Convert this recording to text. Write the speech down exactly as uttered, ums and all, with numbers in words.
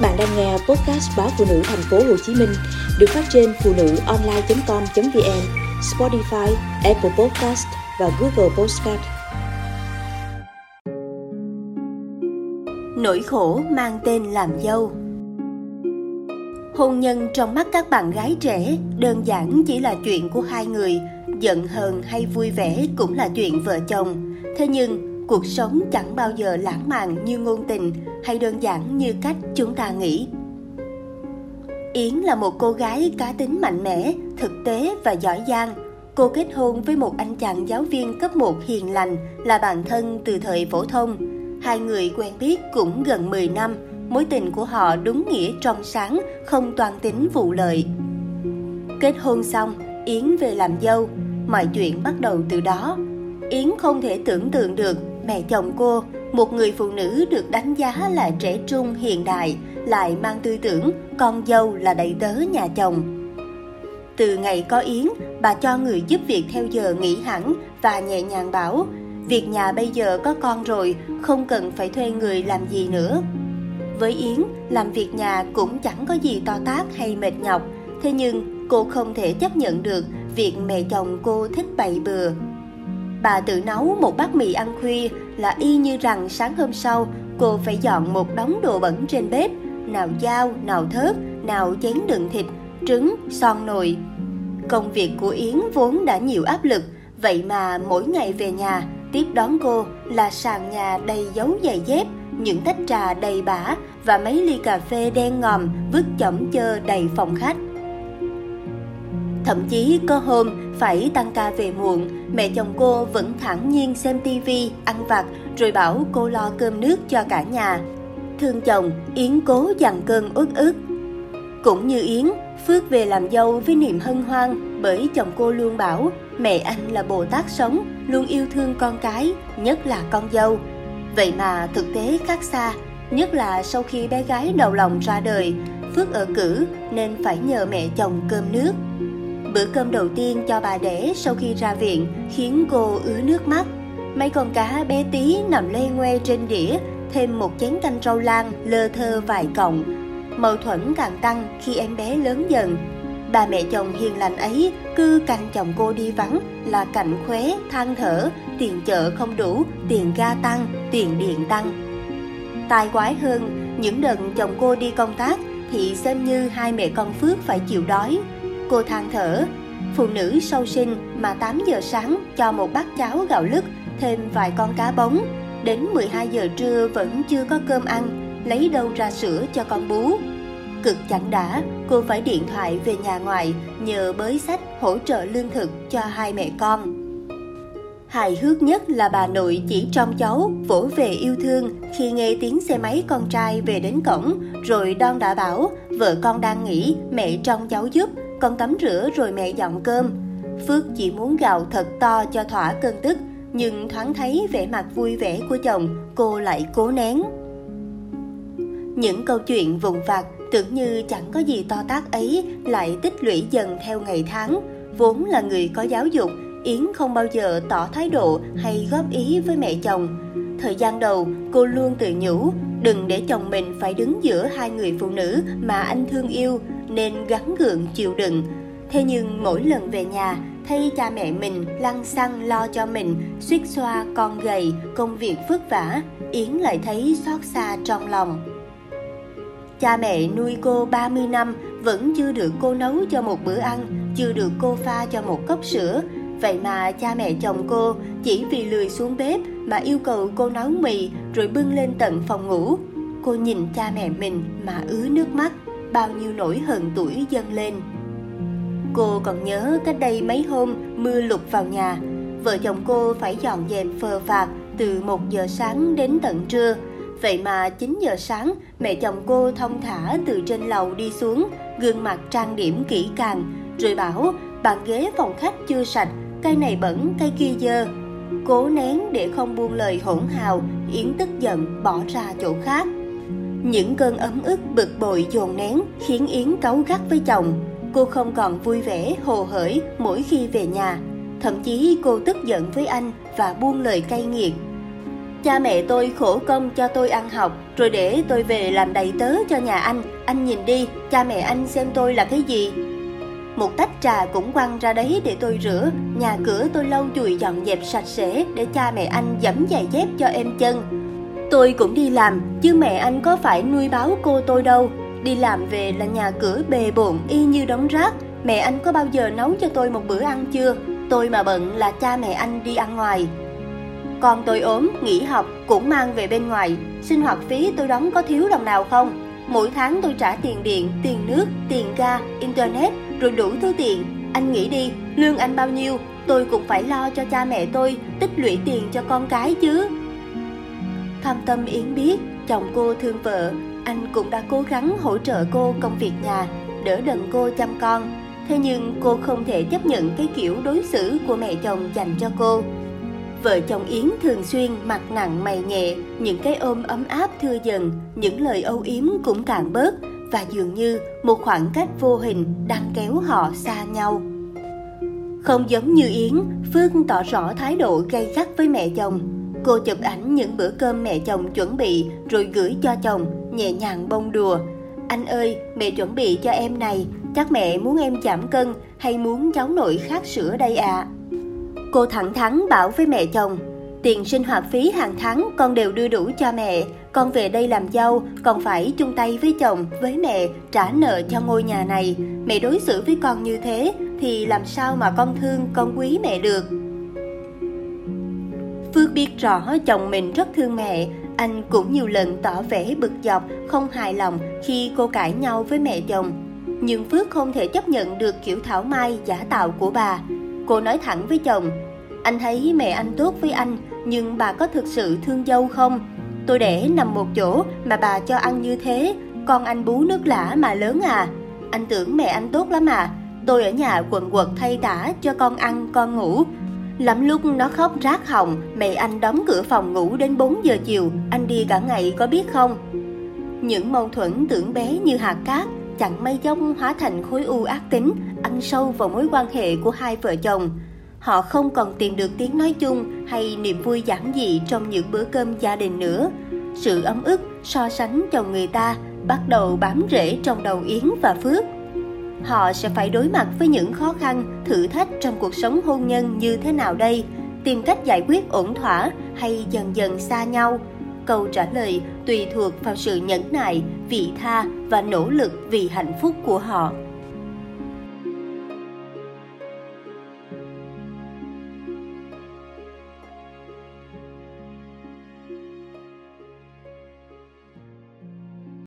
Các bạn đang nghe podcast báo Phụ Nữ Thành phố Hồ Chí Minh được phát trên phụ nữ online chấm com chấm vn, Spotify, Apple Podcast và Google Podcast. Nỗi khổ mang tên làm dâu. Hôn nhân trong mắt các bạn gái trẻ đơn giản chỉ là chuyện của hai người, giận hờn hay vui vẻ cũng là chuyện vợ chồng. Thế nhưng, cuộc sống chẳng bao giờ lãng mạn như ngôn tình hay đơn giản như cách chúng ta nghĩ. Yến là một cô gái cá tính mạnh mẽ, thực tế và giỏi giang. Cô kết hôn với một anh chàng giáo viên cấp một hiền lành, là bạn thân từ thời phổ thông. Hai người quen biết cũng gần mười năm. Mối tình của họ đúng nghĩa trong sáng, không toan tính vụ lợi. Kết hôn xong, Yến về làm dâu. Mọi chuyện bắt đầu từ đó. Yến không thể tưởng tượng được mẹ chồng cô, một người phụ nữ được đánh giá là trẻ trung hiện đại, lại mang tư tưởng con dâu là đầy tớ nhà chồng. Từ ngày có Yến, bà cho người giúp việc theo giờ nghỉ hẳn và nhẹ nhàng bảo, việc nhà bây giờ có con rồi, không cần phải thuê người làm gì nữa. Với Yến, làm việc nhà cũng chẳng có gì to tát hay mệt nhọc. Thế nhưng, cô không thể chấp nhận được việc mẹ chồng cô thích bày bừa. Bà tự nấu một bát mì ăn khuya là y như rằng sáng hôm sau cô phải dọn một đống đồ bẩn trên bếp, nào dao, nào thớt, nào chén đựng thịt, trứng, son nồi. Công việc của Yến vốn đã nhiều áp lực, vậy mà mỗi ngày về nhà, tiếp đón cô là sàn nhà đầy dấu giày dép, những tách trà đầy bã và mấy ly cà phê đen ngòm vứt chỏng chơ đầy phòng khách. Thậm chí có hôm phải tăng ca về muộn, mẹ chồng cô vẫn thản nhiên xem tivi, ăn vặt rồi bảo cô lo cơm nước cho cả nhà. Thương chồng, Yến cố dằn cơn uất ức. Cũng như Yến, Phước về làm dâu với niềm hân hoan bởi chồng cô luôn bảo mẹ anh là Bồ Tát sống, luôn yêu thương con cái, nhất là con dâu. Vậy mà thực tế khác xa, nhất là sau khi bé gái đầu lòng ra đời, Phước ở cữ nên phải nhờ mẹ chồng cơm nước. Bữa cơm đầu tiên cho bà đẻ sau khi ra viện khiến cô ứa nước mắt. Mấy con cá bé tí nằm lê ngoe trên đĩa, thêm một chén canh rau lang lơ thơ vài cọng. Mâu thuẫn càng tăng khi em bé lớn dần. Bà mẹ chồng hiền lành ấy cứ canh chồng cô đi vắng là cạnh khóe, than thở, tiền chợ không đủ, tiền ga tăng, tiền điện tăng. Tai quái hơn, những đợt chồng cô đi công tác thì xem như hai mẹ con Phước phải chịu đói. Cô than thở, phụ nữ sau sinh mà tám giờ sáng cho một bát cháo gạo lứt, thêm vài con cá bóng, đến mười hai giờ trưa vẫn chưa có cơm ăn, lấy đâu ra sữa cho con bú. Cực chẳng đã, cô phải điện thoại về nhà ngoại nhờ bới sách hỗ trợ lương thực cho hai mẹ con. Hài hước nhất là bà nội chỉ trông cháu, vỗ về yêu thương khi nghe tiếng xe máy con trai về đến cổng, rồi đon đã bảo vợ con đang nghỉ, mẹ trông cháu giúp, con tắm rửa rồi mẹ dọn cơm. Phước chỉ muốn gào thật to cho thỏa cơn tức, nhưng thoáng thấy vẻ mặt vui vẻ của chồng, cô lại cố nén. Những câu chuyện vụn vặt tưởng như chẳng có gì to tát ấy lại tích lũy dần theo ngày tháng. Vốn là người có giáo dục, Yến không bao giờ tỏ thái độ hay góp ý với mẹ chồng. Thời gian đầu, cô luôn tự nhủ, đừng để chồng mình phải đứng giữa hai người phụ nữ mà anh thương yêu, nên gắng gượng chịu đựng. Thế nhưng mỗi lần về nhà, thay cha mẹ mình lăn xăng lo cho mình, suýt xoa con gầy, công việc vất vả, Yến lại thấy xót xa trong lòng. Cha mẹ nuôi cô ba mươi năm vẫn chưa được cô nấu cho một bữa ăn, chưa được cô pha cho một cốc sữa. Vậy mà cha mẹ chồng cô chỉ vì lười xuống bếp mà yêu cầu cô nấu mì rồi bưng lên tận phòng ngủ. Cô nhìn cha mẹ mình mà ứa nước mắt, bao nhiêu nỗi hờn tuổi dâng lên. Cô còn nhớ cách đây mấy hôm mưa lụt vào nhà, vợ chồng cô phải dọn dẹp phờ phạc từ một giờ sáng đến tận trưa. Vậy mà chín giờ sáng, mẹ chồng cô thong thả từ trên lầu đi xuống, gương mặt trang điểm kỹ càng, rồi bảo bàn ghế phòng khách chưa sạch, cây này bẩn, cây kia dơ. Cố nén để không buông lời hỗn hào, Yến tức giận bỏ ra chỗ khác. Những cơn ấm ức bực bội dồn nén khiến Yến cáu gắt với chồng. Cô không còn vui vẻ, hồ hởi mỗi khi về nhà. Thậm chí cô tức giận với anh và buông lời cay nghiệt. Cha mẹ tôi khổ công cho tôi ăn học, rồi để tôi về làm đầy tớ cho nhà anh. Anh nhìn đi, cha mẹ anh xem tôi là cái gì. Một tách trà cũng quăng ra đấy để tôi rửa. Nhà cửa tôi lau chùi dọn dẹp sạch sẽ để cha mẹ anh giẫm giày dép cho êm chân. Tôi cũng đi làm, chứ mẹ anh có phải nuôi báo cô tôi đâu. Đi làm về là nhà cửa bề bộn y như đống rác. Mẹ anh có bao giờ nấu cho tôi một bữa ăn chưa? Tôi mà bận là cha mẹ anh đi ăn ngoài. Con tôi ốm, nghỉ học cũng mang về bên ngoài. Sinh hoạt phí tôi đóng có thiếu đồng nào không? Mỗi tháng tôi trả tiền điện, tiền nước, tiền ga, internet, rồi đủ thứ tiền. Anh nghĩ đi, lương anh bao nhiêu? Tôi cũng phải lo cho cha mẹ tôi, tích lũy tiền cho con cái chứ. Thâm Tâm Yến biết, chồng cô thương vợ. Anh cũng đã cố gắng hỗ trợ cô công việc nhà, đỡ đần cô chăm con. Thế nhưng cô không thể chấp nhận cái kiểu đối xử của mẹ chồng dành cho cô. Vợ chồng Yến thường xuyên mặt nặng mày nhẹ, những cái ôm ấm áp thưa dần, những lời âu yếm cũng càng bớt, và dường như một khoảng cách vô hình đang kéo họ xa nhau. Không giống như Yến, Phước tỏ rõ thái độ gay gắt với mẹ chồng. Cô chụp ảnh những bữa cơm mẹ chồng chuẩn bị rồi gửi cho chồng, nhẹ nhàng bông đùa. Anh ơi, mẹ chuẩn bị cho em này, chắc mẹ muốn em giảm cân hay muốn cháu nội khát sữa đây ạ. À? Cô thẳng thắn bảo với mẹ chồng, tiền sinh hoạt phí hàng tháng con đều đưa đủ cho mẹ, con về đây làm dâu, còn phải chung tay với chồng, với mẹ, trả nợ cho ngôi nhà này. Mẹ đối xử với con như thế thì làm sao mà con thương, con quý mẹ được. Phước biết rõ chồng mình rất thương mẹ, anh cũng nhiều lần tỏ vẻ bực dọc, không hài lòng khi cô cãi nhau với mẹ chồng. Nhưng Phước không thể chấp nhận được kiểu thảo mai giả tạo của bà. Cô nói thẳng với chồng, anh thấy mẹ anh tốt với anh, nhưng bà có thực sự thương dâu không? Tôi để nằm một chỗ mà bà cho ăn như thế, con anh bú nước lã mà lớn à? Anh tưởng mẹ anh tốt lắm à? Tôi ở nhà quần quật thay tả cho con ăn, con ngủ. Lắm lúc nó khóc rát họng, mẹ anh đóng cửa phòng ngủ đến bốn giờ chiều, anh đi cả ngày có biết không? Những mâu thuẫn tưởng bé như hạt cát, chẳng may dốc hóa thành khối u ác tính, ăn sâu vào mối quan hệ của hai vợ chồng. Họ không còn tìm được tiếng nói chung hay niềm vui giản dị trong những bữa cơm gia đình nữa. Sự ấm ức, so sánh chồng người ta bắt đầu bám rễ trong đầu Yến và Phước. Họ sẽ phải đối mặt với những khó khăn, thử thách trong cuộc sống hôn nhân như thế nào đây? Tìm cách giải quyết ổn thỏa hay dần dần xa nhau? Câu trả lời tùy thuộc vào sự nhẫn nại, vị tha và nỗ lực vì hạnh phúc của họ.